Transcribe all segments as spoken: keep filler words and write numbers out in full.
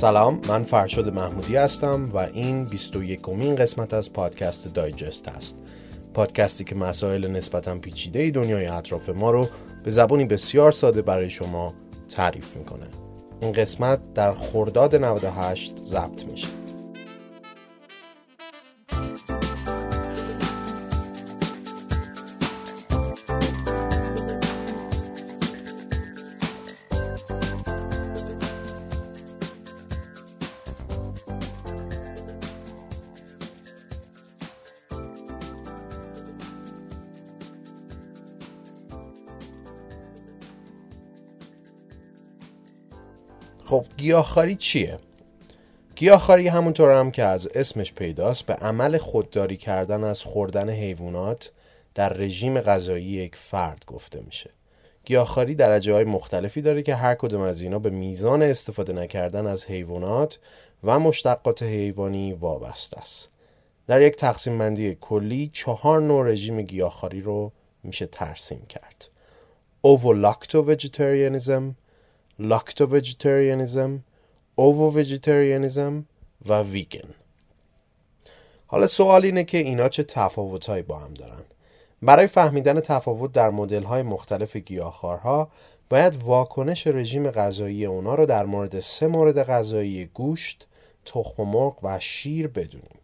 سلام، من فرشاد محمودی هستم و این بیست و یکمین قسمت از پادکست دایجست است. پادکستی که مسائل نسبتاً پیچیده دنیای اطراف ما رو به زبانی بسیار ساده برای شما تعریف میکنه. این قسمت در خرداد نود و هشت ضبط میشه. خب گیاهخواری چیه؟ گیاهخواری همونطور هم که از اسمش پیداست به عمل خودداری کردن از خوردن حیوانات در رژیم غذایی یک فرد گفته میشه. گیاهخواری درجه های مختلفی داره که هر کدوم از اینا به میزان استفاده نکردن از حیوانات و مشتقات حیوانی وابسته است. در یک تقسیم بندی کلی چهار نوع رژیم گیاهخواری رو میشه ترسیم کرد: Ovo-lacto-vegetarianism، Lacto-vegetarianism، Ovo vegetarianism و Vegan. حالا سوال اینه که اینا چه تفاوت‌هایی با هم دارن؟ برای فهمیدن تفاوت در مدل‌های مختلف گیاهخوارها باید واکنش رژیم غذایی اونا رو در مورد سه مورد غذایی گوشت، تخم مرغ و شیر بدونیم.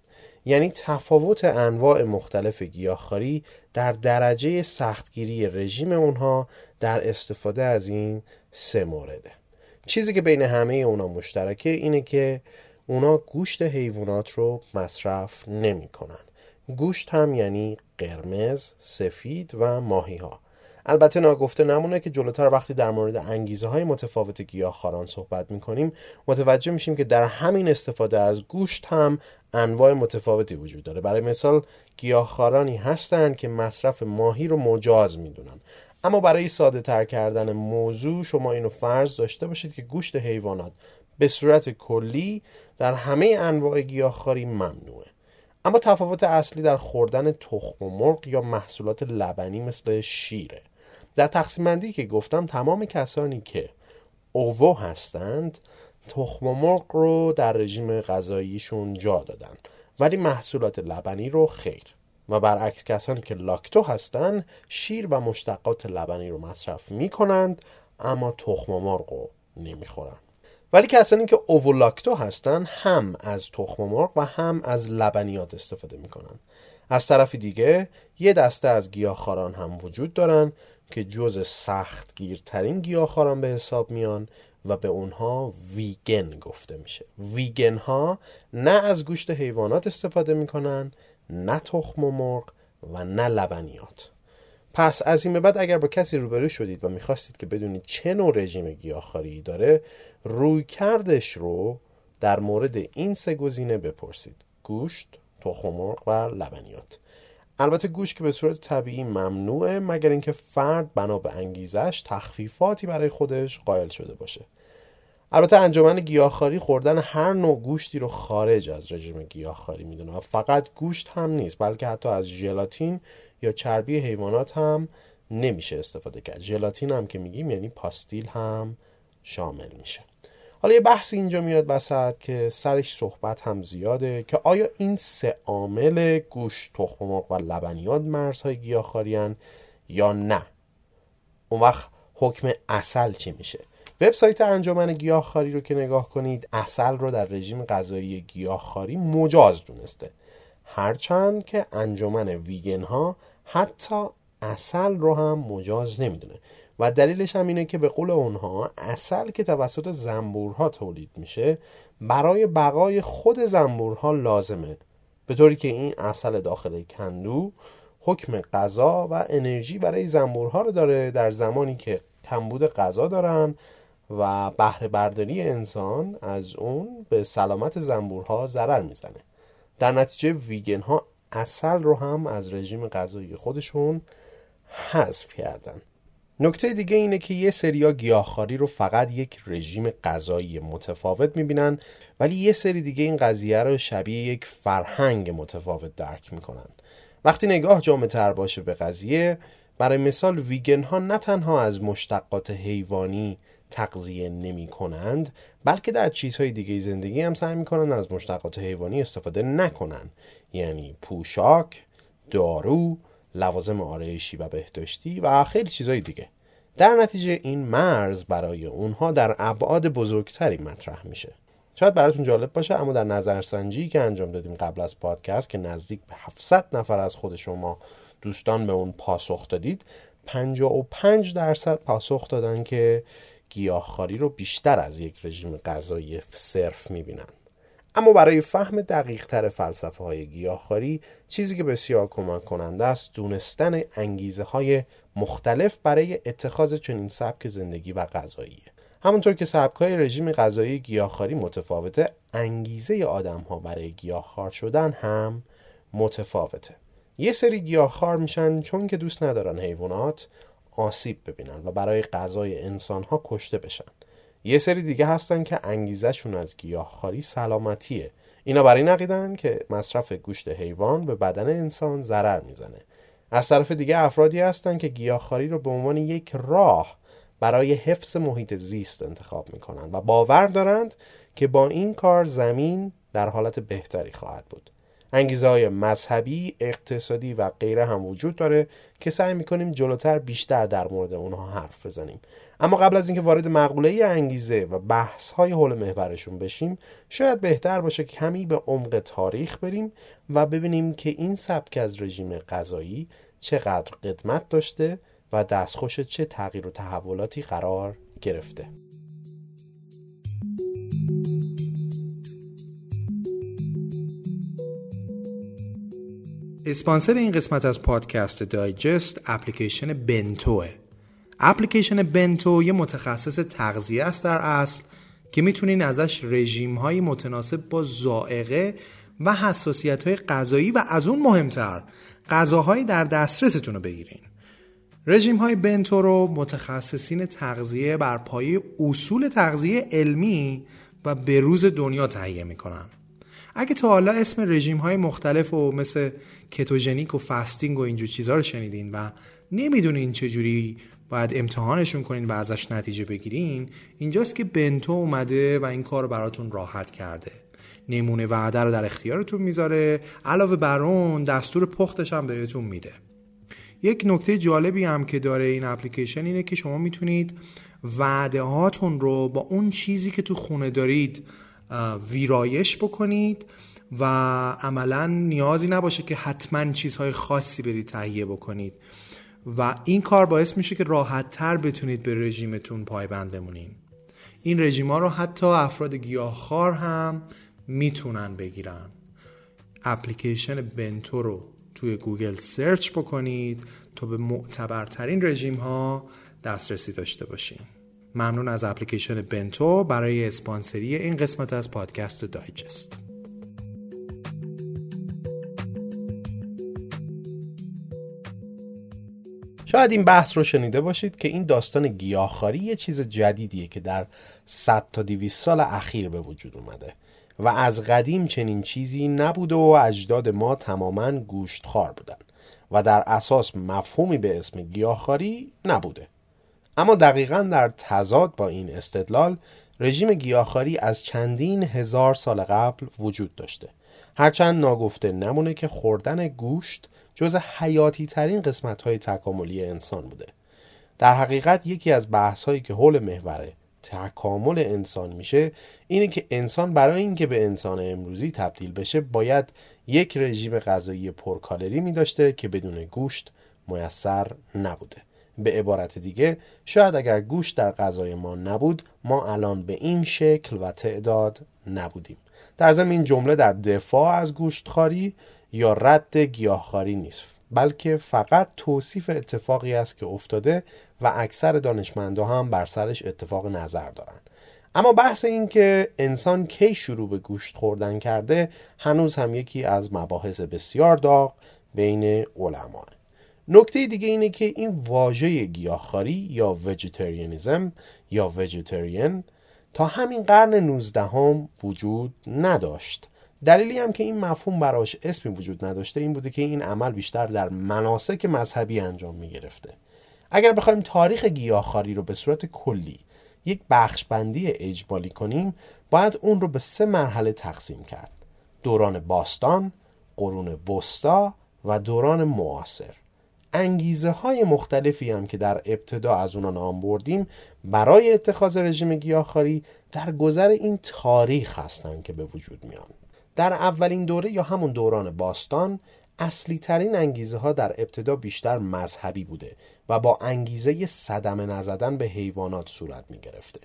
یعنی تفاوت انواع مختلف گیاهخواری در درجه سختگیری رژیم اونها در استفاده از این سه مورده. چیزی که بین همه اونا مشترکه اینه که اونا گوشت حیوانات رو مصرف نمی کنن. گوشت هم یعنی قرمز، سفید و ماهی ها. البته ناگفته نمونه که جلوتر وقتی در مورد انگیزه های متفاوت گیاهخواران صحبت می کنیم متوجه میشیم که در همین استفاده از گوشت هم انواع متفاوتی وجود داره. برای مثال گیاهخوارانی هستند که مصرف ماهی رو مجاز می دونن. اما برای ساده تر کردن موضوع شما اینو فرض داشته باشید که گوشت حیوانات به صورت کلی در همه انواع گیاهخواری ممنوعه. اما تفاوت اصلی در خوردن تخم مرغ یا محصولات لبنی مثل شیره. در تقسیم بندی که گفتم تمام کسانی که اوو هستند تخم مرغ رو در رژیم غذاییشون جا دادن ولی محصولات لبنی رو خیر، و برعکس کسانی که لاکتو هستن شیر و مشتقات لبنی رو مصرف می کنند اما تخم مرغ رو نمی خورن. ولی کسانی که اوو لاکتو هستن هم از تخم مرغ و هم از لبنیات استفاده می کنن. از طرف دیگه یه دسته از گیاهخواران هم وجود دارن که جز سختگیرترین گیاهخواران به حساب میان و به اونها ویگن گفته میشه. ویگن ها نه از گوشت حیوانات استفاده میکنن، نه تخم مرغ و نه لبنیات. پس از این به بعد اگر با کسی روبرو شدید و میخواستید که بدونید چه نوع رژیم گیاهخواری داره، رویکردش رو در مورد این سه گزینه بپرسید: گوشت، تخم مرغ و لبنیات. البته گوشت که به صورت طبیعی ممنوعه مگر اینکه فرد بنا به انگیزش تخفیفاتی برای خودش قائل شده باشه. البته انجمن گیاهخواری خوردن هر نوع گوشتی رو خارج از رژیم گیاهخواری میدونه و فقط گوشت هم نیست، بلکه حتی از ژلاتین یا چربی حیوانات هم نمیشه استفاده کرد. ژلاتین هم که میگیم یعنی پاستیل هم شامل میشه. حالا یه بحث اینجا میاد وسط که سرش صحبت هم زیاده که آیا این سه عامل گوشت، تخم مرغ و لبنیات مرزهای گیاهخواری ان یا نه؟ اون وقت حکم عسل چی میشه؟ وبسایت انجمن گیاهخواری رو که نگاه کنید عسل رو در رژیم غذایی گیاهخواری مجاز دونسته، هرچند که انجمن ویگن ها حتی عسل رو هم مجاز نمیدونه و دلیلش هم اینه که به قول اونها عسل که توسط زنبورها تولید میشه برای بقای خود زنبورها لازمه، به طوری که این عسل داخل کندو حکم غذا و انرژی برای زنبورها رو داره در زمانی که کمبود غذا دارن و بهره برداری انسان از اون به سلامت زنبورها ضرر میزنه. در نتیجه ویگن ها عسل رو هم از رژیم غذایی خودشون حذف کردن. نکته دیگه اینه که یه سریا گیاهخواری رو فقط یک رژیم غذایی متفاوت میبینن ولی یه سری دیگه این قضیه رو شبیه یک فرهنگ متفاوت درک میکنن. وقتی نگاه جامع تر باشه به قضیه، برای مثال ویگن ها نه تنها از مشتقات حیوانی تغذیه نمی کنند، بلکه در چیزهای دیگه زندگی هم سعی می کنند از مشتقات حیوانی استفاده نکنند، یعنی پوشاک، دارو، لوازم آرایشی و بهداشتی و خیلی چیزهای دیگه. در نتیجه این مرز برای اونها در ابعاد بزرگتری مطرح میشه. شاید براتون جالب باشه اما در نظرسنجی که انجام دادیم قبل از پادکست که نزدیک به هفتصد نفر از خود شما دوستان به اون پاسخ دادید، پنجاه و پنج درصد پاسخ دادن که گیاهخواری رو بیشتر از یک رژیم غذایی صرف میبینن. اما برای فهم دقیق‌تر فلسفه های گیاهخواری چیزی که بسیار کمک کننده است دونستن انگیزه های مختلف برای اتخاذ چنین سبک زندگی و غذاییه. همونطور که سبک‌های رژیم غذایی گیاهخواری متفاوته، انگیزه آدم‌ها برای گیاهخوار شدن هم متفاوته. یه سری گیاهخوار میشن چون که دوست ندارن حیوانات آسیب ببینن و برای غذای انسان‌ها کشته بشن. یه سری دیگه هستن که انگیزه‌شون از گیاهخواری سلامتیه. اینا برای این عقیده‌اند که مصرف گوشت حیوان به بدن انسان ضرر میزنه. از طرف دیگه افرادی هستن که گیاهخواری رو به عنوان یک راه برای حفظ محیط زیست انتخاب میکنند و باور دارند که با این کار زمین در حالت بهتری خواهد بود. انگیزه های مذهبی، اقتصادی و غیره هم وجود داره که سعی میکنیم جلوتر بیشتر در مورد اونها حرف بزنیم. اما قبل از اینکه وارد مقوله انگیزه و بحث های حول محورشون بشیم، شاید بهتر باشه کمی به عمق تاریخ بریم و ببینیم که این سبک از رژیم غذایی چقدر قدمت داشته و دستخوش چه تغییر و تحولاتی قرار گرفته. اسپانسر این قسمت از پادکست دایجست اپلیکیشن بنتوه. اپلیکیشن بنتو یه متخصص تغذیه است در اصل که میتونین ازش رژیم‌های متناسب با ذائقه و حساسیت‌های غذایی و از اون مهمتر غذاهای در دسترستون رو بگیرین. رژیم های بنتو رو متخصصین تغذیه بر پایه اصول تغذیه علمی و بروز دنیا تهیه میکنن. اگه تا حالا اسم رژیم های مختلف و مثل کتوژنیک و فاستینگ و اینجور چیزا رو شنیدین و نمیدونین چجوری باید امتحانشون کنین و ازش نتیجه بگیرین، اینجاست که بنتو اومده و این کار رو براتون راحت کرده. نمونه وعده رو در اختیارتون میذاره، علاوه بر اون دستور پختش هم بهتون میده. یک نکته جالبی هم که داره این اپلیکیشن اینه که شما میتونید وعده هاتون رو با اون چیزی که تو خونه دارید ویرایش بکنید و عملا نیازی نباشه که حتما چیزهای خاصی برید تهیه بکنید و این کار باعث میشه که راحت تر بتونید به رژیمتون پایبند بمونین. این رژیم ها رو حتی افراد گیاهخوار هم میتونن بگیرن. اپلیکیشن بنتو رو توی گوگل سرچ بکنید تا به معتبرترین رژیم ها دسترسی داشته باشین. ممنون از اپلیکیشن بنتو برای اسپانسری این قسمت از پادکست دایجست. شاید این بحث رو شنیده باشید که این داستان گیاهخواری یه چیز جدیدیه که در صد تا دویست سال اخیر به وجود اومده و از قدیم چنین چیزی نبود و اجداد ما تماماً گوشتخوار بودن و در اساس مفهومی به اسم گیاهخواری نبوده. اما دقیقاً در تضاد با این استدلال، رژیم گیاهخواری از چندین هزار سال قبل وجود داشته. هرچند ناگفته نمونه که خوردن گوشت جز حیاتی ترین قسمت‌های تکاملی انسان بوده. در حقیقت یکی از بحث‌هایی که حول محور تکامل انسان میشه اینه که انسان برای اینکه به انسان امروزی تبدیل بشه باید یک رژیم غذایی پرکالری میداشته که بدون گوشت میسر نبوده. به عبارت دیگه شاید اگر گوشت در غذای ما نبود ما الان به این شکل و تعداد نبودیم. در ضمن این جمله در دفاع از گوشتخواری یا رد گیاهخواری نیست، بلکه فقط توصیف اتفاقی است که افتاده و اکثر دانشمندا هم بر سرش اتفاق نظر دارن. اما بحث این که انسان کی شروع به گوشت خوردن کرده هنوز هم یکی از مباحث بسیار داغ بین علما. نکته دیگه اینه که این واژه گیاهخواری یا ویجیتریانیسم یا ویجیتریان تا همین قرن نوزدهم وجود نداشت. دلیلی هم که این مفهوم براش اسمی وجود نداشته این بوده که این عمل بیشتر در مناسک مذهبی انجام می گرفته. اگر بخوایم تاریخ گیاهخواری رو به صورت کلی یک بخشبندی اجباری کنیم، باید اون رو به سه مرحله تقسیم کرد: دوران باستان، قرون وسطا و دوران معاصر. انگیزه های مختلفی هم که در ابتدا از اونا نام بردیم برای اتخاذ رژیم گیاهخواری در گذر این تاریخ هستند که به وجود میان. در اولین دوره یا همون دوران باستان، اصلی ترین انگیزه ها در ابتدا بیشتر مذهبی بوده و با انگیزه صدمه نزدن به حیوانات صورت می گرفته.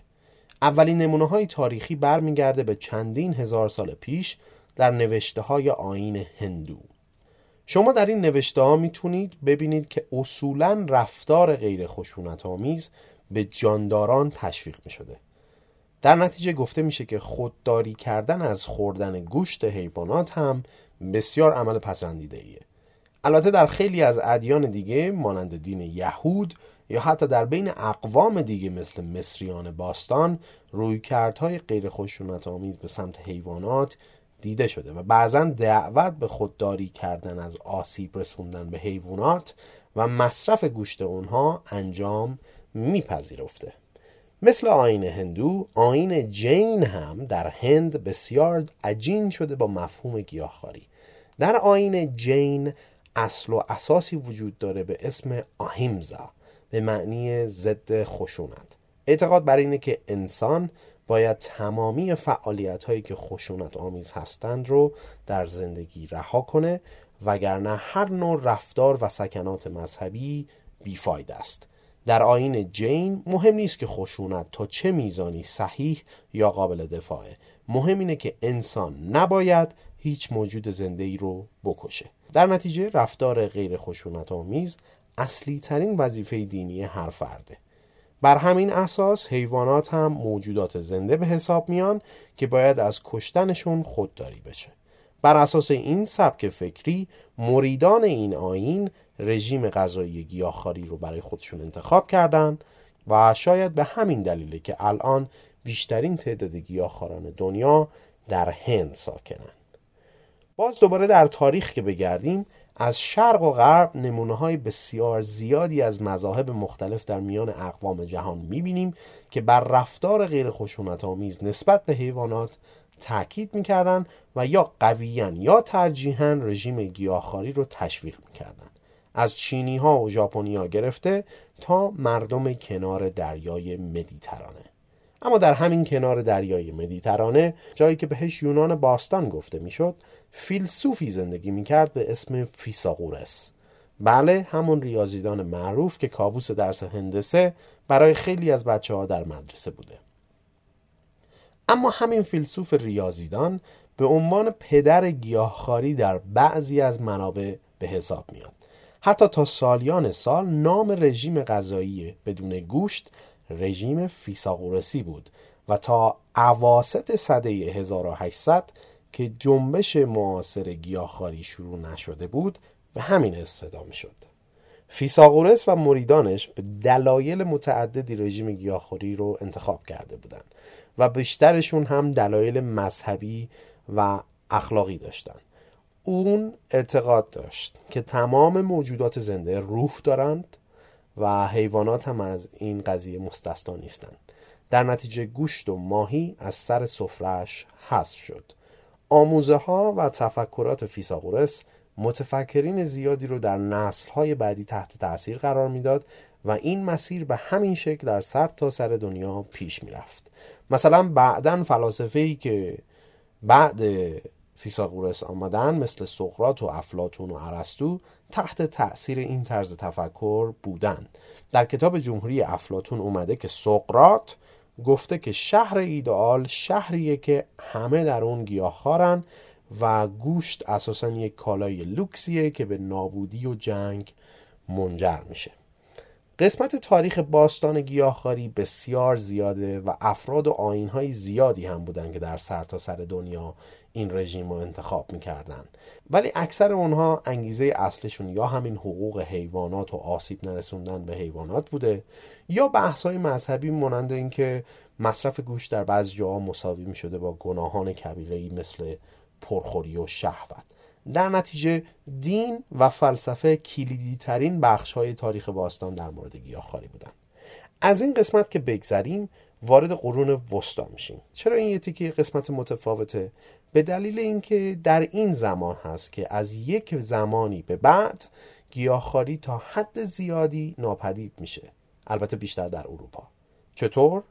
اولین نمونه های تاریخی برمیگرده به چندین هزار سال پیش در نوشته های آیین هندو. شما در این نوشته ها میتونید ببینید که اصولاً رفتار غیر خشونت آمیز به جانداران تشویق می شده. در نتیجه گفته میشه که خودداری کردن از خوردن گوشت حیوانات هم بسیار عمل پسندیده ایه. البته در خیلی از ادیان دیگه مانند دین یهود یا حتی در بین اقوام دیگه مثل مصریان باستان، رویکردهای غیر خشونت آمیز به سمت حیوانات دیده شده و بعضاً دعوت به خودداری کردن از آسیب رسوندن به حیوانات و مصرف گوشت اونها انجام میپذیرفته. مثل آیین هندو، آیین جین هم در هند بسیار عجین شده با مفهوم گیاهخواری. در آیین جین اصل و اساسی وجود داره به اسم آهیمزا به معنی ضد خشونت. اعتقاد بر اینه که انسان باید تمامی فعالیت هایی که خشونت آمیز هستند رو در زندگی رها کنه، وگرنه هر نوع رفتار و سکنات مذهبی بیفاید است. در آیین جین مهم نیست که خشونت تا چه میزانی صحیح یا قابل دفاعه، مهم اینه که انسان نباید هیچ موجود زنده‌ای رو بکشه. در نتیجه رفتار غیر خشونت آمیز اصلی ترین وظیفه دینی هر فرده. بر همین اساس حیوانات هم موجودات زنده به حساب میان که باید از کشتنشون خودداری بشه. بر اساس این سبک فکری مریدان این آیین رژیم غذایی گیاهخواری رو برای خودشون انتخاب کردن و شاید به همین دلیله که الان بیشترین تعداد گیاهخواران دنیا در هند ساکنن. باز دوباره در تاریخ که بگردیم، از شرق و غرب نمونه‌های بسیار زیادی از مذاهب مختلف در میان اقوام جهان می‌بینیم که بر رفتار غیر خشونت‌آمیز نسبت به حیوانات تأکید می‌کردند و یا قویاً یا ترجیحاً رژیم گیاهخواری رو تشویق می‌کردند. از چینی‌ها و ژاپنی‌ها گرفته تا مردم کنار دریای مدیترانه. اما در همین کنار دریای مدیترانه، جایی که بهش یونان باستان گفته میشد، فیلسوفی زندگی میکرد به اسم فیثاغورس. بله، همون ریاضیدان معروف که کابوس درس هندسه برای خیلی از بچه ها در مدرسه بوده. اما همین فیلسوف ریاضیدان به عنوان پدر گیاهخواری در بعضی از منابع به حساب میاد. حتی تا سالیان سال نام رژیم غذایی بدون گوشت رژیم فیثاغورسی بود و تا اواسط سده هزار و هشتصد که جنبش معاصر گیاهخواری شروع نشده بود به همین استدعا میشد. فیثاغورس و مریدانش به دلایل متعددی رژیم گیاهخواری رو انتخاب کرده بودند و بیشترشون هم دلایل مذهبی و اخلاقی داشتن. اون اعتقاد داشت که تمام موجودات زنده روح دارند و حیوانات هم از این قضیه مستثنا نیستند. در نتیجه گوشت و ماهی از سر سفره‌اش حذف شد. آموزه ها و تفکرات فیثاغورس متفکرین زیادی رو در نسل های بعدی تحت تأثیر قرار میداد و این مسیر به همین شکل در سرتاسر تا سر دنیا پیش می رفت. مثلا بعدن فلاسفه‌ای که بعد فیثاغورس آمدن مثل سقراط و افلاطون و ارسطو تحت تأثیر این طرز تفکر بودن. در کتاب جمهوری افلاطون اومده که سقراط گفته که شهر ایدئال شهریه که همه در اون گیاهخوارن و گوشت اساساً یک کالای لوکسیه که به نابودی و جنگ منجر میشه. قسمت تاریخ باستان گیاهخواری بسیار زیاده و افراد و آیین‌های زیادی هم بودن که در سرتاسر دنیا این رژیم رو انتخاب می‌کردن، ولی اکثر اونها انگیزه اصلشون یا همین حقوق حیوانات و آسیب نرسوندن به حیوانات بوده یا بحث‌های مذهبی مانند اینکه مصرف گوشت در بعضی جاها مساوی می‌شده با گناهان کبیره‌ای مثل پرخوری و شهوت. در نتیجه دین و فلسفه کلیدی ترین بخش های تاریخ باستان در مورد گیاهخواری بودند. از این قسمت که بگذریم وارد قرون وسطا میشیم. چرا این یه تیکه قسمت متفاوته؟ به دلیل اینکه در این زمان هست که از یک زمانی به بعد گیاهخواری تا حد زیادی ناپدید میشه، البته بیشتر در اروپا. چطور؟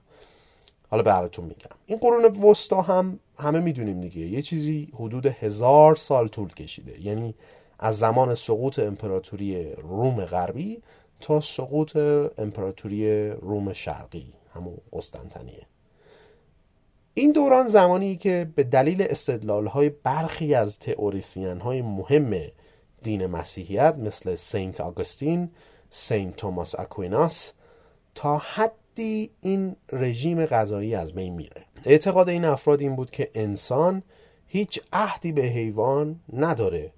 حالا براتون میگم. این قرون وسطا هم همه میدونیم دیگه، یه چیزی حدود هزار سال طول کشیده، یعنی از زمان سقوط امپراتوری روم غربی تا سقوط امپراتوری روم شرقی، همون قسطنطنیه. این دوران زمانی که به دلیل استدلال‌های برخی از تئوریسین‌های مهم دین مسیحیت مثل سنت آگوستین، سنت توماس آکویناس تا حدی این رژیم غذایی از بین میره. اعتقاد این افراد این بود که انسان هیچ عهدی به حیوان نداره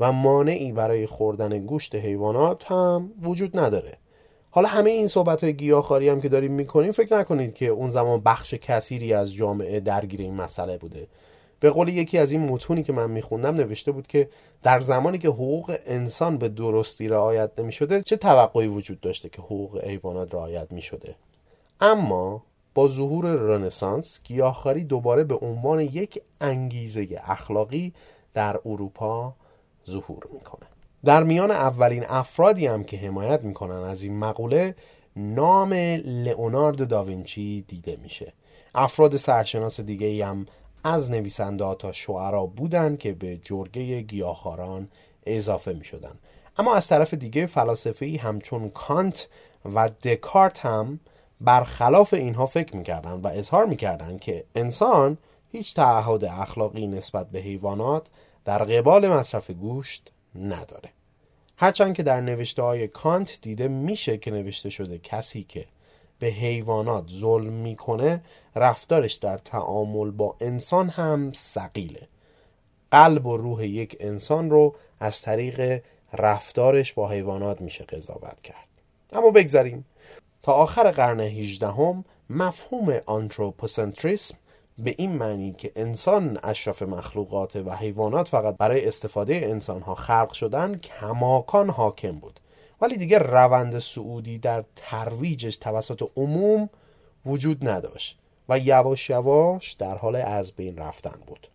و مانعی برای خوردن گوشت حیوانات هم وجود نداره. حالا همه این صحبت‌های گیاهخواری هم که داریم می‌کنیم، فکر نکنید که اون زمان بخش کثیری از جامعه درگیر این مسئله بوده. به قول یکی از این متونی که من می‌خوندم نوشته بود که در زمانی که حقوق انسان به درستی رعایت نمی‌شده، چه توقعی وجود داشته که حقوق حیوانات رعایت می‌شده. اما با ظهور رنسانس، گیاهخواری دوباره به عنوان یک انگیزه اخلاقی در اروپا ظهور می‌کنه. در میان اولین افرادی هم که حمایت میکنن از این مقوله، نام لئوناردو داوینچی دیده میشه. افراد سرشناس دیگه‌ای هم از نویسنده‌ها تا شعرا بودن که به جرگه گیاهخواران اضافه میشدن. اما از طرف دیگه فلاسفه‌ای همچون کانت و دکارت هم برخلاف اینها فکر میکردن و اظهار میکردن که انسان هیچ تعهد اخلاقی نسبت به حیوانات در قبال مصرف گوشت نداره. هرچند که در نوشته‌های کانت دیده میشه که نوشته شده کسی که به حیوانات ظلم میکنه رفتارش در تعامل با انسان هم ثقیله. قلب و روح یک انسان رو از طریق رفتارش با حیوانات میشه قضاوت کرد. اما بگذاریم تا آخر قرن هجدهم مفهوم آنتروپوسنتریسم به این معنی که انسان اشرف مخلوقات و حیوانات فقط برای استفاده انسانها خلق شدن کماکان حاکم بود، ولی دیگه روند سعودی در ترویجش توسط عموم وجود نداشت و یواش یواش در حال از بین رفتن بود.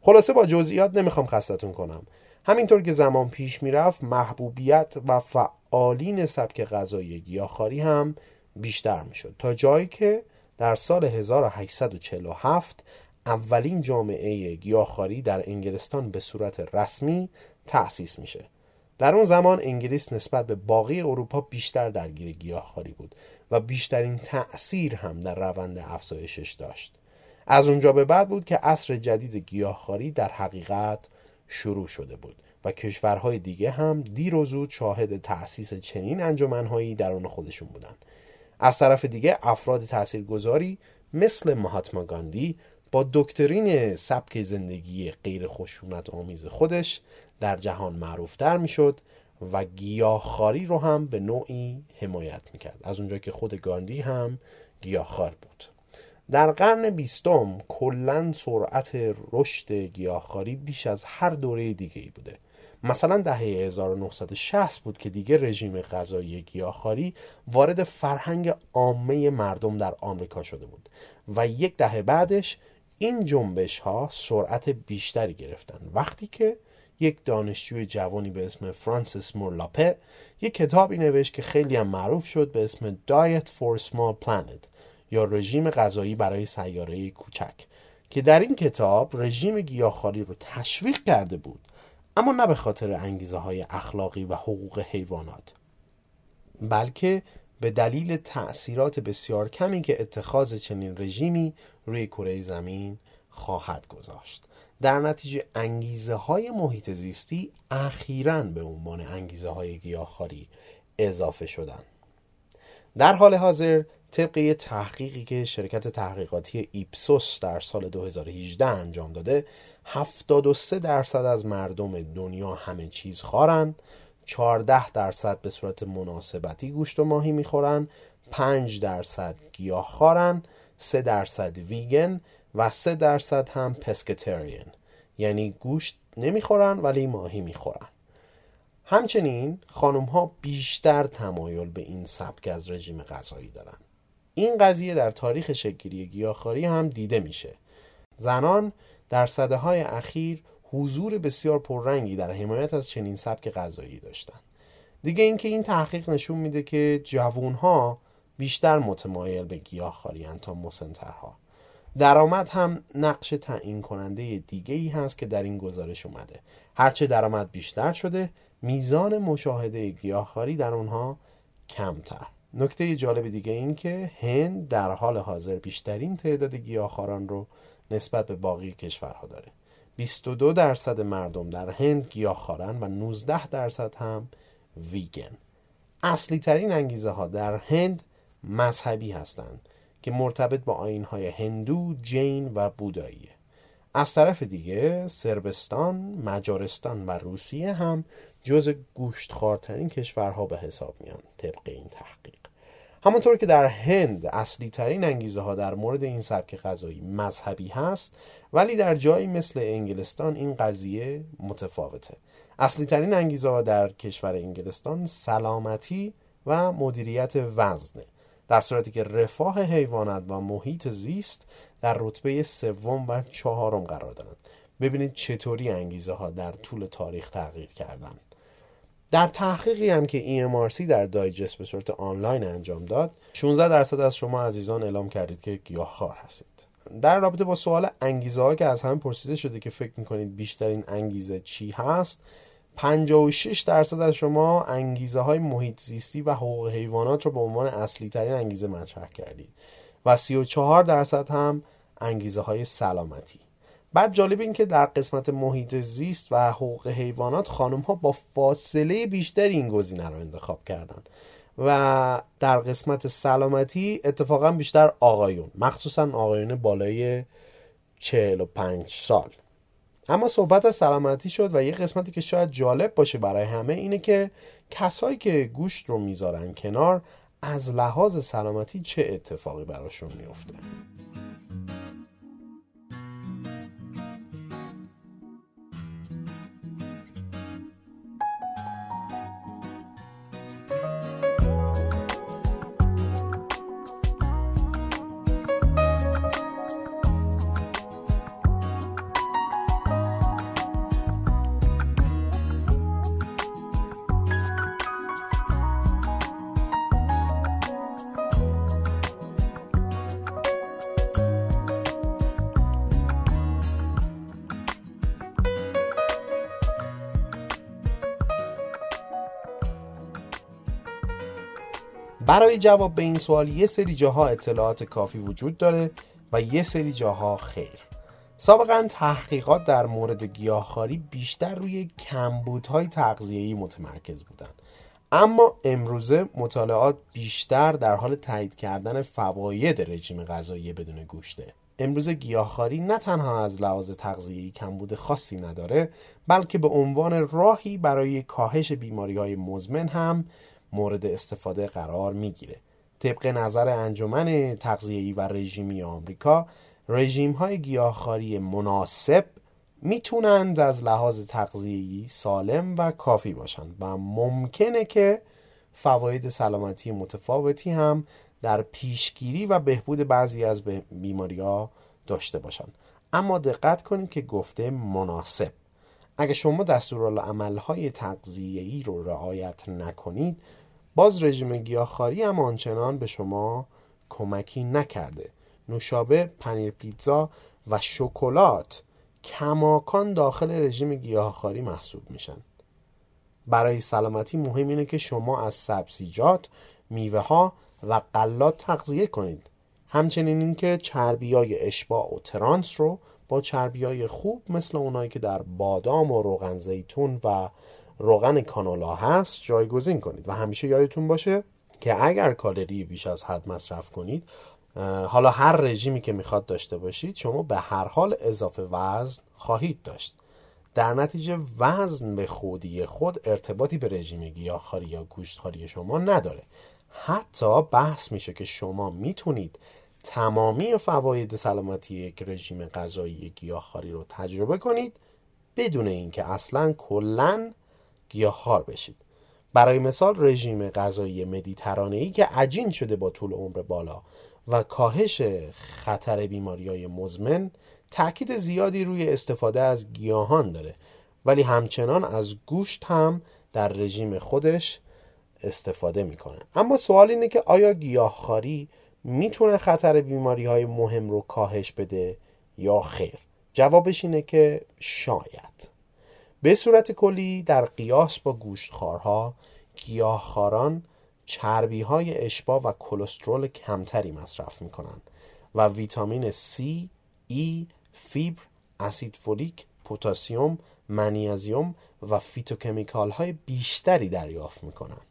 خلاصه با جزئیات نمیخوام خستتون کنم. همینطور که زمان پیش میرفت، محبوبیت و فعالین سبک غذایی گیاهخواری هم بیشتر میشد، تا جایی که در سال هزار و هشتصد و چهل و هفت اولین جامعه گیاهخواری در انگلستان به صورت رسمی تأسیس میشه. در اون زمان انگلیس نسبت به باقی اروپا بیشتر درگیر گیاهخواری بود و بیشترین تأثیر هم در روند افزایشش داشت. از اونجا به بعد بود که عصر جدید گیاهخواری در حقیقت شروع شده بود و کشورهای دیگه هم دیر و زود شاهد تأسیس چنین انجمن‌هایی درون خودشون بودن. از طرف دیگه افراد تاثیرگذاری مثل ماهاتما گاندی با دکترین سبک زندگی غیر خشونت آمیز خودش در جهان معروفتر میشد و گیاهخواری رو هم به نوعی حمایت میکرد، از اونجا که خود گاندی هم گیاهخوار بود. در قرن بیستم کلاً سرعت رشد گیاهخواری بیش از هر دوره دیگه‌ای بوده. مثلا دهه هزار و نهصد و شصت بود که دیگه رژیم غذایی گیاهخواری وارد فرهنگ عامه مردم در آمریکا شده بود و یک دهه بعدش این جنبش ها سرعت بیشتری گرفتن، وقتی که یک دانشجوی جوانی به اسم فرانسیس مور لاپه یک کتابی نوشت که خیلی هم معروف شد به اسم Diet for a Small Planet یا رژیم غذایی برای سیاره کوچک، که در این کتاب رژیم گیاهخواری رو تشویق کرده بود، اما نه به خاطر انگیزه های اخلاقی و حقوق حیوانات، بلکه به دلیل تأثیرات بسیار کمی که اتخاذ چنین رژیمی روی کره زمین خواهد گذاشت. در نتیجه انگیزه های محیط زیستی اخیراً به عنوان انگیزه های گیاهخواری اضافه شدن. در حال حاضر طبق یه تحقیقی که شرکت تحقیقاتی ایپسوس در سال دو هزار و هجده انجام داده، هفتاد و سه درصد از مردم دنیا همه چیز خارن، چهارده درصد به صورت مناسبتی گوشت و ماهی میخورن، پنج درصد گیاه خارن، سه درصد ویگن و سه درصد هم پسکتریان، یعنی گوشت نمیخورن ولی ماهی میخورن. همچنین خانم‌ها بیشتر تمایل به این سبک از رژیم غذایی دارن. این قضیه در تاریخ شکل‌گیری گیاهخواری هم دیده میشه. زنان در سده‌های اخیر حضور بسیار پررنگی در حمایت از چنین سبک غذایی داشتند. دیگه اینکه این تحقیق نشون میده که جوان‌ها بیشتر متمایل به گیاهخواری اند تا مسن‌ترها. درآمد هم نقش تعیین کننده دیگه‌ای هست که در این گزارش اومده. هرچه درآمد بیشتر شده، میزان مشاهده گیاهخواری در اونها کمتر. نکته جالب دیگه این که هند در حال حاضر بیشترین تعداد گیاهخواران رو نسبت به باقی کشورها داره. بیست و دو درصد مردم در هند گیاهخوارن و نوزده درصد هم ویگن. اصلی ترین انگیزه ها در هند مذهبی هستند که مرتبط با آیین‌های هندو، جین و بوداییه. از طرف دیگه سربستان، مجارستان و روسیه هم جزو گوشتخوارترین کشورها به حساب میان طبق این تحقیق. همونطور که در هند اصلی ترین انگیزه ها در مورد این سبک غذایی مذهبی هست، ولی در جایی مثل انگلستان این قضیه متفاوته. اصلی ترین انگیزه ها در کشور انگلستان سلامتی و مدیریت وزنه، در صورتی که رفاه حیوانات و محیط زیست در رتبه سوم و چهارم قرار دارند. ببینید چطوری انگیزه ها در طول تاریخ تغییر کردن. در تحقیقی هم که ای ام آر سی در دایجست به صورت آنلاین انجام داد، شانزده درصد از شما عزیزان اعلام کردید که گیاهخوار هستید. در رابطه با سوال انگیزه ها که از هم پرسیده شده که فکر میکنید بیشترین انگیزه چی هست، پنجاه و شش درصد از شما انگیزه های محیط زیستی و حقوق حیوانات رو به عنوان اصلی ترین انگیزه مطرح کردید و سی و چهار درصد هم انگیزه های سلامتی. بعد جالب این که در قسمت محیط زیست و حقوق حیوانات خانم ها با فاصله بیشتری این گزینه رو انتخاب کردن و در قسمت سلامتی اتفاقا بیشتر آقایون، مخصوصا آقایون بالای چهل و پنج سال. اما صحبت از سلامتی شد و یه قسمتی که شاید جالب باشه برای همه اینه که کسایی که گوشت رو میذارن کنار، از لحاظ سلامتی چه اتفاقی براشون میفته. برای جواب به این سوال یه سری جاها اطلاعات کافی وجود داره و یه سری جاها خیر. سابقاً تحقیقات در مورد گیاهخواری بیشتر روی کمبودهای تغذیه‌ای متمرکز بودن، اما امروزه مطالعات بیشتر در حال تایید کردن فواید رژیم غذایی بدون گوشته. امروزه گیاهخواری نه تنها از لحاظ تغذیه‌ای کمبود خاصی نداره، بلکه به عنوان راهی برای کاهش بیماری‌های مزمن هم مورد استفاده قرار میگیره. طبق نظر انجمن تغذیه‌ای و رژیمی آمریکا، رژیم‌های گیاهخواری مناسب میتونند از لحاظ تغذیه‌ای سالم و کافی باشند و ممکنه که فواید سلامتی متفاوتی هم در پیشگیری و بهبود بعضی از بیماری‌ها داشته باشند. اما دقت کنید که گفته مناسب. اگه شما دستورالعمل‌های تغذیه‌ای رو رعایت نکنید، باز رژیم گیاهخواری هم آنچنان به شما کمکی نکرده. نوشابه، پنیر پیتزا و شکلات کماکان داخل رژیم گیاهخواری محسوب میشن. برای سلامتی مهم اینه که شما از سبزیجات، میوه‌ها و غلات تغذیه کنید. همچنین اینکه چربی‌های اشباع و ترانس رو با چربی‌های خوب مثل اونایی که در بادام و روغن زیتون و روغن کانولا هست جایگزین کنید و همیشه یادتون باشه که اگر کالری بیش از حد مصرف کنید، حالا هر رژیمی که میخواد داشته باشید، شما به هر حال اضافه وزن خواهید داشت. در نتیجه وزن به خودی خود ارتباطی به رژیم گیاهخواری یا گوشتخواری شما نداره. حتی بحث میشه که شما میتونید تمامی فواید سلامتی یک رژیم غذایی گیاهخواری رو تجربه کنید بدون اینکه اصلاً کلاً گیاهخوار بشید. برای مثال رژیم غذایی مدیترانه‌ای که عجین شده با طول عمر بالا و کاهش خطر بیماری‌های مزمن تأکید زیادی روی استفاده از گیاهان داره، ولی همچنان از گوشت هم در رژیم خودش استفاده میکنه. اما سوال اینه که آیا گیاهخواری میتونه خطر بیماری‌های مهم رو کاهش بده یا خیر؟ جوابش اینه که شاید. به صورت کلی در قیاس با گوشتخوارها، گیاهخواران چربی‌های اشباع و کلسترول کمتری مصرف می‌کنند و ویتامین C، E، فیبر، اسید فولیک، پتاسیم، منیزیم و فیتوکمیکال‌های بیشتری دریافت می‌کنند.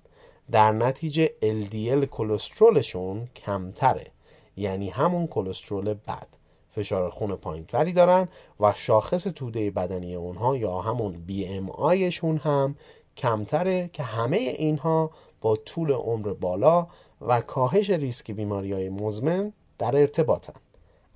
در نتیجه ال دی ال کلسترولشون کمتره، یعنی همون کلسترول بد. فشار خون پایین‌تری دارن و شاخص توده بدنی اونها یا همون بی ام آی شون هم کمتره که همه اینها با طول عمر بالا و کاهش ریسک بیماری‌های مزمن در ارتباطن.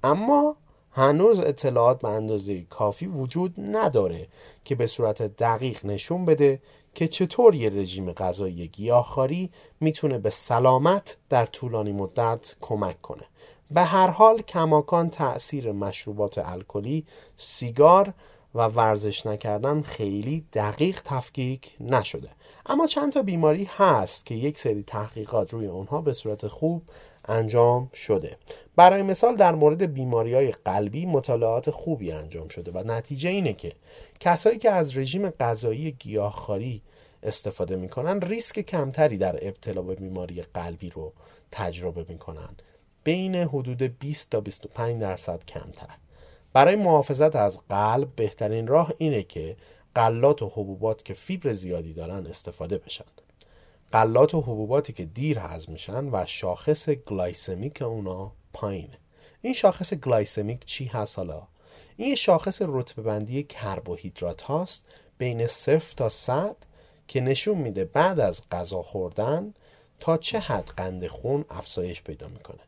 اما هنوز اطلاعات به اندازه کافی وجود نداره که به صورت دقیق نشون بده که چطور یه رژیم غذایی گیاهخواری میتونه به سلامت در طولانی مدت کمک کنه. به هر حال کماکان تأثیر مشروبات الکلی، سیگار و ورزش نکردن خیلی دقیق تفکیک نشده، اما چند تا بیماری هست که یک سری تحقیقات روی اونها به صورت خوب انجام شده. برای مثال در مورد بیماری‌های قلبی مطالعات خوبی انجام شده و نتیجه اینه که کسایی که از رژیم غذایی گیاهخواری استفاده می‌کنن ریسک کمتری در ابتلا به بیماری قلبی رو تجربه می‌کنن، بین حدود بیست تا بیست و پنج درصد کمتر. برای محافظت از قلب بهترین راه اینه که غلات و حبوبات که فیبر زیادی دارن استفاده بشن. غلات و حبوباتی که دیر هضم میشن و شاخص گلایسمیک اونا پایینه. این شاخص گلایسمیک چی هست حالا؟ این شاخص رتبه بندی کربوهیدرات هاست بین صفر تا صد که نشون میده بعد از غذا خوردن تا چه حد قند خون افزایش پیدا میکنه.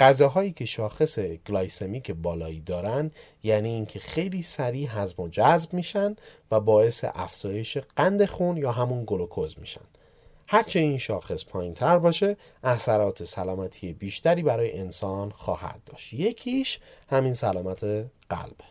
غذاهایی که شاخص گلایسمیک بالایی دارن یعنی اینکه خیلی سریع هضم و جذب میشن و باعث افزایش قند خون یا همون گلوکوز میشن. هرچه این شاخص پایین تر باشه اثرات سلامتی بیشتری برای انسان خواهد داشت. یکیش همین سلامت قلبه،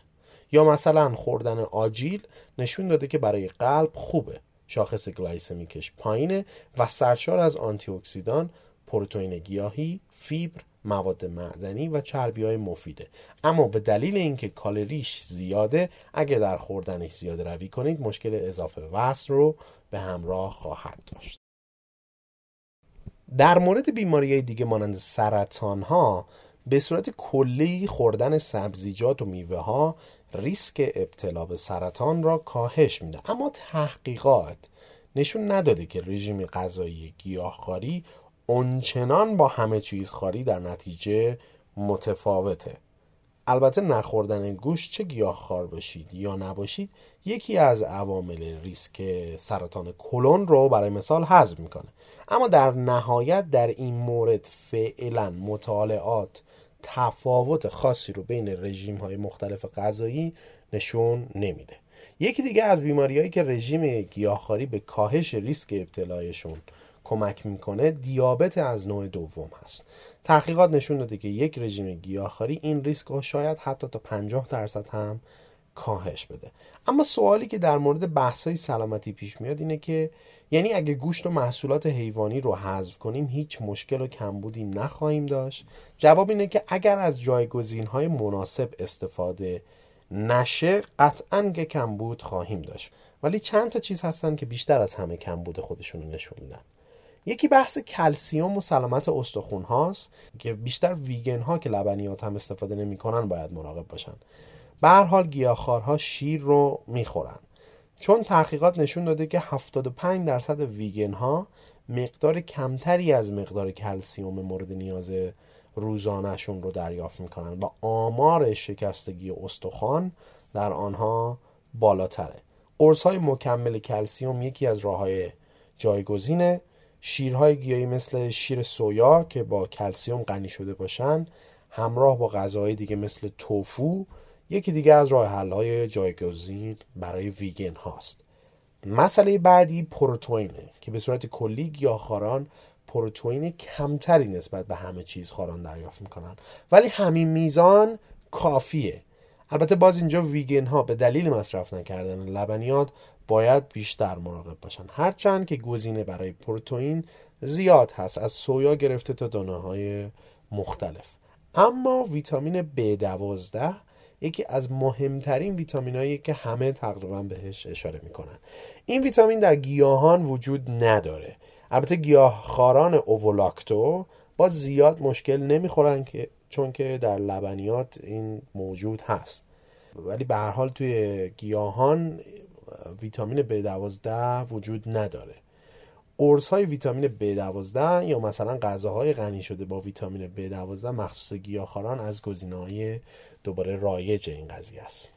یا مثلا خوردن آجیل نشون داده که برای قلب خوبه، شاخص گلایسمیکش پایینه و سرشار از آنتی اکسیدان، پروتئین گیاهی، فیبر، مواد معدنی و چربی‌های مفیده. اما به دلیل اینکه کالریش زیاده اگه در خوردنش زیاده روی کنید مشکل اضافه وزن رو به همراه خواهد داشت. در مورد بیماری‌های دیگه مانند سرطان‌ها به صورت کلی خوردن سبزیجات و میوه‌ها ریسک ابتلا به سرطان را کاهش میده، اما تحقیقات نشون نداده که رژیم غذایی گیاهخواری اونچنان با همه چیز خواری در نتیجه متفاوته. البته نخوردن گوشت، چه گیاهخوار باشید یا نباشید، یکی از عوامل ریسک سرطان کلون رو برای مثال حذف میکنه، اما در نهایت در این مورد فعلا مطالعات تفاوت خاصی رو بین رژیم‌های مختلف غذایی نشون نمیده. یکی دیگه از بیماری‌هایی که رژیم گیاهخواری به کاهش ریسک ابتلایشون کمک میکنه دیابت از نوع دوم هست. تحقیقات نشون داده که یک رژیم گیاهخواری این ریسک رو شاید حتی تا پنجاه درصد هم کاهش بده. اما سوالی که در مورد بحث‌های سلامتی پیش میاد اینه که یعنی اگه گوشت و محصولات حیوانی رو حذف کنیم هیچ مشکل و کمبودی نخواهیم داشت؟ جواب اینه که اگر از جایگزین‌های مناسب استفاده نشه قطعاً که کمبود خواهیم داشت، ولی چند تا چیز هستن که بیشتر از همه کمبود خودشون رو نشون میدن. یکی بحث کلسیم و سلامت استخوان هاست که بیشتر ویگن ها که لبنیات هم استفاده نمی‌کنن باید مراقب باشن. به هر حال گیاهخوارها شیر رو میخورن، چون تحقیقات نشون داده که هفتاد و پنج درصد ویگن ها مقدار کمتری از مقدار کلسیم مورد نیاز روزانه‌شون رو دریافت میکنن و آمار شکستگی استخوان در آنها بالاتره. قرص‌های مکمل کلسیم یکی از راه‌های جایگزینه. شیرهای گیاهی مثل شیر سویا که با کلسیم غنی شده باشن همراه با غذاهای دیگه مثل توفو یکی دیگه از راه حل‌های جایگزین برای ویگن هاست. مسئله بعدی پروتئینه که به صورت کلی گیاهخواران پروتئین کمتری نسبت به همه چیز خوران دریافت میکنن، ولی همین میزان کافیه. البته باز اینجا ویگن ها به دلیل مصرف نکردن لبنیات باید بیشتر مراقب باشن، هرچند که گزینه برای پروتئین زیاد هست، از سویا گرفته تا دانه های مختلف. اما ویتامین بی دوازده یکی از مهمترین ویتامینایی که همه تقریبا بهش اشاره میکنن. این ویتامین در گیاهان وجود نداره. البته گیاهخواران اوولاکتو با زیاد مشکل نمیخورن که چون که در لبنیات این موجود هست، ولی به هر حال توی گیاهان ویتامین بی دوازده وجود نداره. قرص‌های ویتامین بی دوازده یا مثلا غذاهای غنی شده با ویتامین بی دوازده مخصوص گیاهخواران از گزینه‌های دوباره رایج این قضیه است.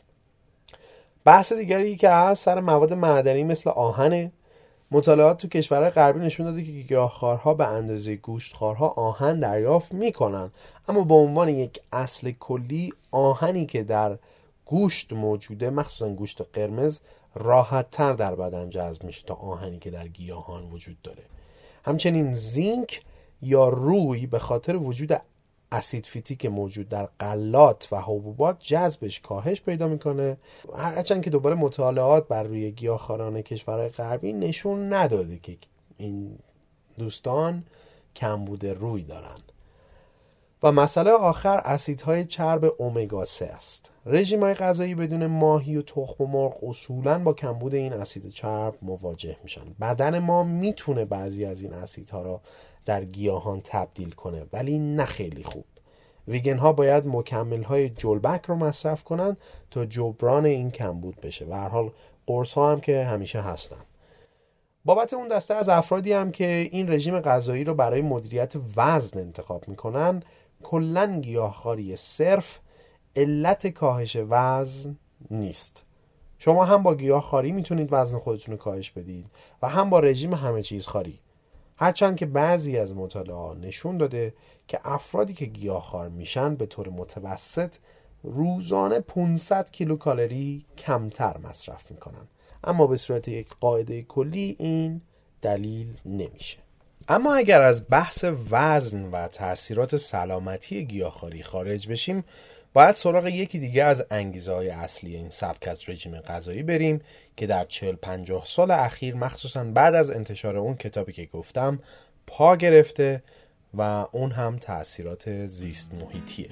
بحث دیگری که هست سر مواد معدنی مثل آهن. مطالعات تو کشورهای غربی نشون داده که گیاهخوارها به اندازه گوشتخوارها آهن دریافت می‌کنن، اما به عنوان یک اصل کلی آهنی که در گوشت موجوده، مخصوصا گوشت قرمز، راحت تر در بدن جذب میشه تا آهنی که در گیاهان وجود داره. همچنین زینک یا روی به خاطر وجود اسید فیتیک موجود در غلات و حبوبات جذبش کاهش پیدا میکنه، هرچند که دوباره مطالعات بر روی گیاهخواران کشورهای غربی نشون نداده که این دوستان کمبود روی دارن. و مسئله آخر اسیدهای چرب امگا سه است. رژیم‌های غذایی بدون ماهی و تخم و مرغ اصولاً با کمبود این اسید چرب مواجه میشن. بدن ما میتونه بعضی از این اسیدها را در گیاهان تبدیل کنه، ولی نه خیلی خوب. ویگن ها باید مکمل‌های جلبک رو مصرف کنن تا جبران این کمبود بشه. به هر حال قرص ها هم که همیشه هستن. بابت اون دسته از افرادی هم که این رژیم غذایی رو برای مدیریت وزن انتخاب میکنن، کلن گیاهخواری صرف علت کاهش وزن نیست. شما هم با گیاهخواری میتونید وزن خودتون رو کاهش بدید و هم با رژیم همه چیز خواری، هرچند که بعضی از مطالعات نشون داده که افرادی که گیاهخوار میشن به طور متوسط روزانه پانصد کیلوکالری کمتر مصرف میکنن، اما به صورت یک قاعده کلی این دلیل نمیشه. اما اگر از بحث وزن و تأثیرات سلامتی گیاهخواری خارج بشیم، باید سراغ یکی دیگه از انگیزه‌های اصلی این سبک از رژیم غذایی بریم که در چهل پنجاه سال اخیر، مخصوصاً بعد از انتشار اون کتابی که گفتم، پا گرفته و اون هم تأثیرات زیست محیطیه.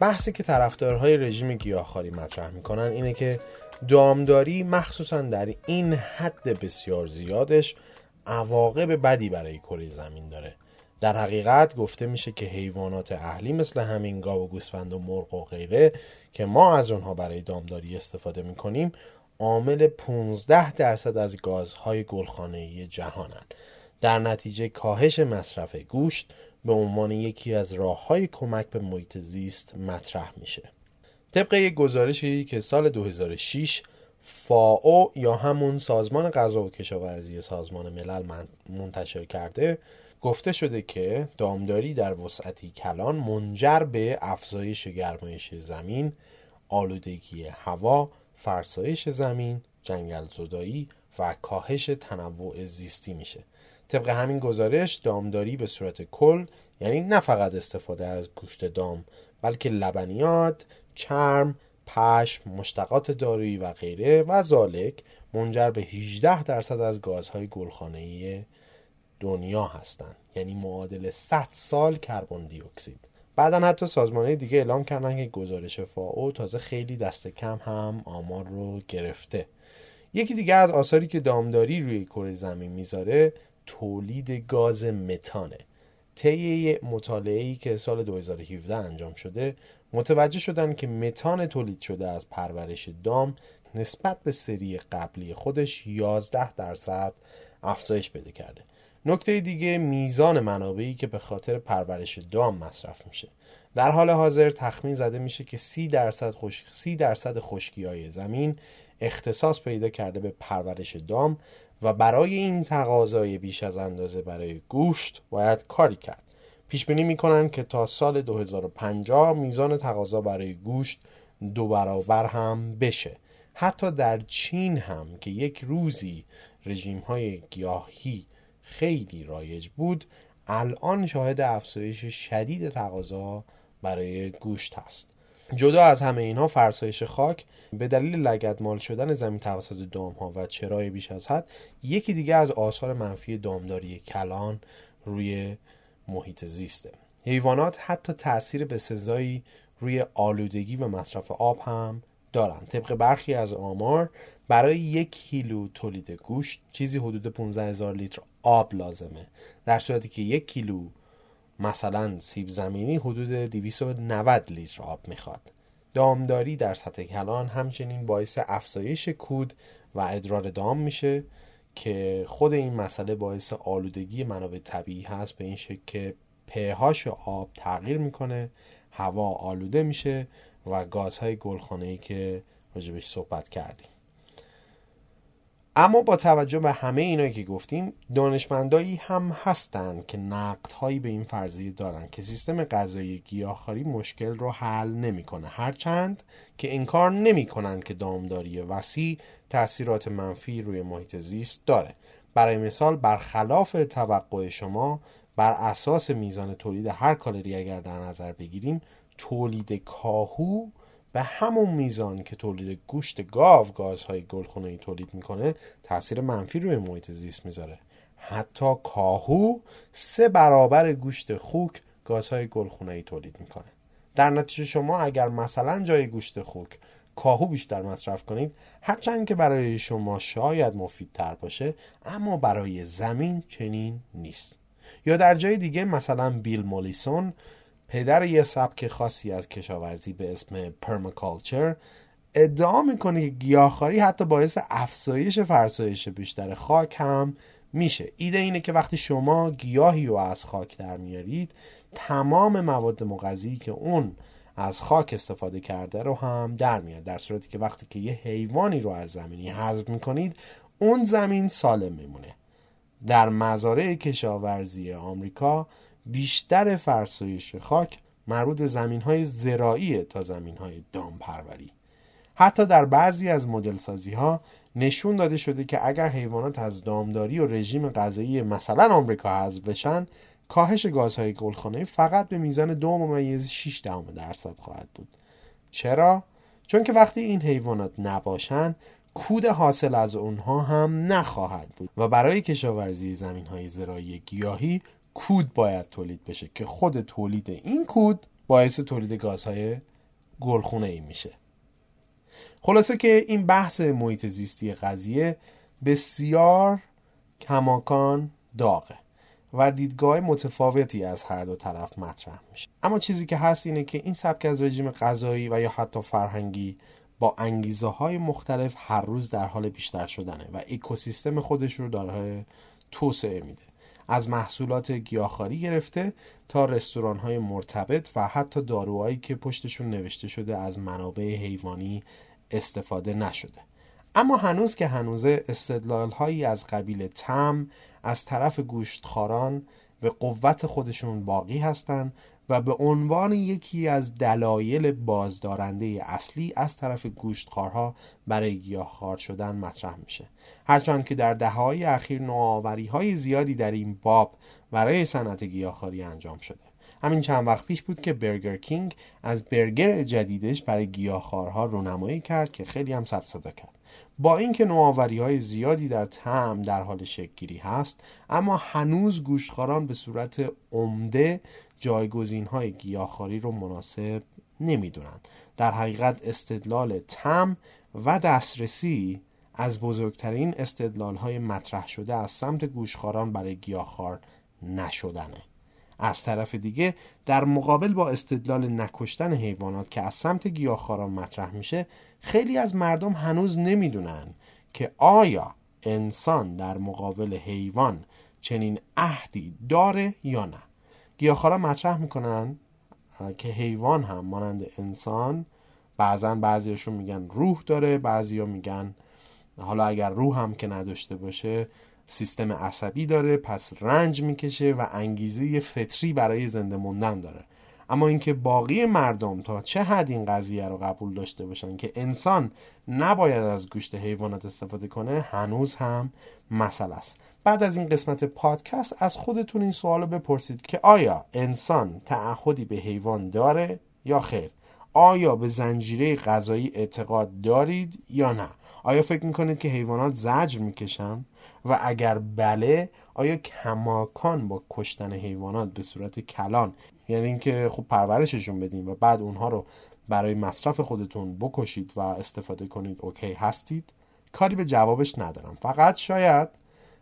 بحثی که طرفدارهای رژیم گیاهخواری مطرح میکنن اینه که دامداری مخصوصا در این حد بسیار زیادش عواقب بدی برای کره زمین داره. در حقیقت گفته میشه که حیوانات اهلی مثل همین گاو و گوسفند و مرغ و غیره که ما از اونها برای دامداری استفاده میکنیم عامل پانزده درصد از گازهای گلخانه‌ای جهانن. در نتیجه کاهش مصرف گوشت به عنوان یکی از راه‌های کمک به محیط زیست مطرح میشه. طبق یک گزارشی که سال دو هزار و شش فاو یا همون سازمان غذا و کشاورزی سازمان ملل منتشر کرده، گفته شده که دامداری در وسعتی کلان منجر به افزایش گرمایش زمین، آلودگی هوا، فرسایش زمین، جنگل‌زدایی و کاهش تنوع زیستی میشه. طبق همین گزارش دامداری به صورت کل، یعنی نه فقط استفاده از گوشت دام، بلکه لبنیات، چرم، پشم، مشتقات دارویی و غیره و ذالک، منجر به هجده درصد از گازهای گلخانه‌ای دنیا هستند، یعنی معادل صد سال کربن دی اکسید. بعدن حتی سازمان‌های دیگه اعلام کردن که گزارش فاو تازه خیلی دست کم هم آمار رو گرفته. یکی دیگه از آثاری که دامداری روی کره زمین میذاره تولید گاز متانه. طی مطالعه‌ای که سال دو هزار و هفده انجام شده متوجه شدن که متان تولید شده از پرورش دام نسبت به سری قبلی خودش یازده درصد افزایش پیدا کرده. نکته دیگه میزان منابعی که به خاطر پرورش دام مصرف میشه. در حال حاضر تخمین زده میشه که سی درصد خشک سی درصد خشکی‌های زمین اختصاص پیدا کرده به پرورش دام و برای این تقاضای بیش از اندازه برای گوشت باید کاری کرد. پیش بینی میکنن که تا سال دو هزار و پنجاه میزان تقاضا برای گوشت دو برابر هم بشه. حتی در چین هم که یک روزی رژیم‌های گیاهی خیلی رایج بود، الان شاهد افزایش شدید تقاضا برای گوشت هست. جدا از همه اینها فرسایش خاک به دلیل لگدمال شدن زمین توسط دامها و چرای بیش از حد یکی دیگه از آثار منفی دامداری کلان روی محیط زیسته. حیوانات حتی تأثیر به سزایی روی آلودگی و مصرف آب هم دارن. طبق برخی از آمار برای یک کیلو تولید گوشت چیزی حدود پانزده هزار لیتر آب لازمه، در صورتی که یک کیلو مثلا سیب زمینی حدود دویست و نود لیتر آب میخواد. دامداری در سطح کلان همچنین باعث افزایش کود و ادرار دام میشه که خود این مسئله باعث آلودگی منابع طبیعی هست، به این شکل که pH آب تغییر میکنه، هوا آلوده میشه و گازهای گلخانه‌ای که راجبش صحبت کردیم. اما با توجه به همه اینایی که گفتیم، دانشمندایی هم هستن که نقدهایی به این فرضیه دارن که سیستم غذایی گیاهخواری مشکل رو حل نمیکنه، هرچند که انکار نمیکنن که دامداری وسیع تأثیرات منفی روی محیط زیست داره. برای مثال، برخلاف توقع شما، بر اساس میزان تولید هر کالری اگر در نظر بگیریم، تولید کاهو به همون میزان که تولید گوشت گاو گازهای گلخانه‌ای تولید میکنه تأثیر منفی روی محیط زیست میذاره. حتی کاهو سه برابر گوشت خوک گازهای گلخانه‌ای تولید میکنه. در نتیجه شما اگر مثلا جای گوشت خوک کاهو بیشتر مصرف کنید، هرچند که برای شما شاید مفیدتر باشه، اما برای زمین چنین نیست. یا در جای دیگه، مثلا بیل مولیسون، پدر یه سبک خاصی از کشاورزی به اسم پرماکالچر، ادعا میکنه که گیاهخواری حتی باعث افزایش فرسایش بیشتر خاک هم میشه. ایده اینه که وقتی شما گیاهی رو از خاک در میارید، تمام مواد مغذی که اون از خاک استفاده کرده رو هم در میاد، در صورتی که وقتی که یه حیوانی رو از زمینی حذف میکنید، اون زمین سالم میمونه. در مزارع کشاورزی آمریکا بیشتر فرسایش خاک مربوط به زمین‌های زراعی تا زمین‌های دامپروری. حتی در بعضی از مدل‌سازی‌ها نشون داده شده که اگر حیوانات از دامداری و رژیم غذایی مثلا آمریکا حذف بشن، کاهش گازهای گلخانه‌ای فقط به میزان دو ممیز شش دهم درصد خواهد بود. چرا؟ چون که وقتی این حیوانات نباشن، کود حاصل از اونها هم نخواهد بود و برای کشاورزی زمین‌های زراعی گیاهی کود باید تولید بشه که خود تولید این کود باعث تولید گازهای گلخانه‌ای میشه. خلاصه که این بحث محیط زیستی قضیه بسیار کماکان داغه و دیدگاه متفاوتی از هر دو طرف مطرح میشه. اما چیزی که هست اینه که این سبک از رژیم غذایی و یا حتی فرهنگی با انگیزه های مختلف هر روز در حال بیشتر شدنه و اکوسیستم خودش رو داره توسعه میده. از محصولات گیاهخواری گرفته تا رستوران‌های مرتبط و حتی داروهایی که پشتشون نوشته شده از منابع حیوانی استفاده نشده. اما هنوز که هنوزه استدلال‌هایی از قبیل طعم از طرف گوشتخواران به قوت خودشون باقی هستند و به عنوان یکی از دلایل بازدارنده اصلی از طرف گوشتخوارها برای گیاهخوار شدن مطرح میشه. هرچند که در دهه‌های اخیر نوآوری‌های زیادی در این باب برای صنعت گیاهخواری انجام شده. همین چند وقت پیش بود که برگر کینگ از برگر جدیدش برای گیاهخوارها رونمایی کرد که خیلی هم سر صدا کرد. با اینکه نوآوری‌های زیادی در طعم در حال شکل‌گیری هست، اما هنوز گوشتخواران به صورت عمده جایگزین‌های گیاهخواری رو مناسب نمی‌دونن. در حقیقت استدلال طعم و دسترسی از بزرگترین استدلال‌های مطرح شده از سمت گوشخواران برای گیاهخوار نشدنه. از طرف دیگه در مقابل با استدلال نکشتن حیوانات که از سمت گیاهخواران مطرح میشه، خیلی از مردم هنوز نمیدونن که آیا انسان در مقابل حیوان چنین عهدی داره یا نه. گیاهخواران مطرح میکنن که حیوان هم مانند انسان، بعضا بعضیشون میگن روح داره، بعضیا میگن حالا اگر روح هم که نداشته باشه سیستم عصبی داره، پس رنج میکشه و انگیزه فطری برای زنده موندن داره. اما اینکه باقی مردم تا چه حد این قضیه رو قبول داشته باشن که انسان نباید از گوشت حیوانات استفاده کنه، هنوز هم مسئله است. بعد از این قسمت پادکست از خودتون این سوال رو بپرسید که آیا انسان تعهدی به حیوان داره یا خیر؟ آیا به زنجیره غذایی اعتقاد دارید یا نه؟ آیا فکر میکنید که حیوانات زجر میکشن؟ و اگر بله، آیا کماکان با کشتن حیوانات به صورت کلان، یعنی اینکه خب پرورششون بدین و بعد اونها رو برای مصرف خودتون بکشید و استفاده کنید، اوکی هستید؟ کاری به جوابش ندارم، فقط شاید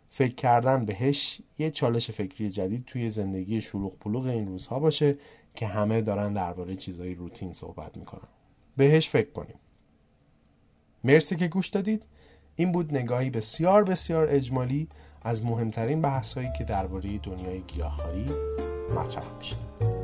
فکر کردن بهش یه چالش فکری جدید توی زندگی شلوغ پلوغ این روزها باشه که همه دارن درباره چیزهای روتین صحبت میکنن. بهش فکر کنیم. مرسی که گوش دادید. این بود نگاهی بسیار بسیار اجمالی از مهمترین بحث‌هایی که درباره دنیای گیاهخواری مطرح میشه.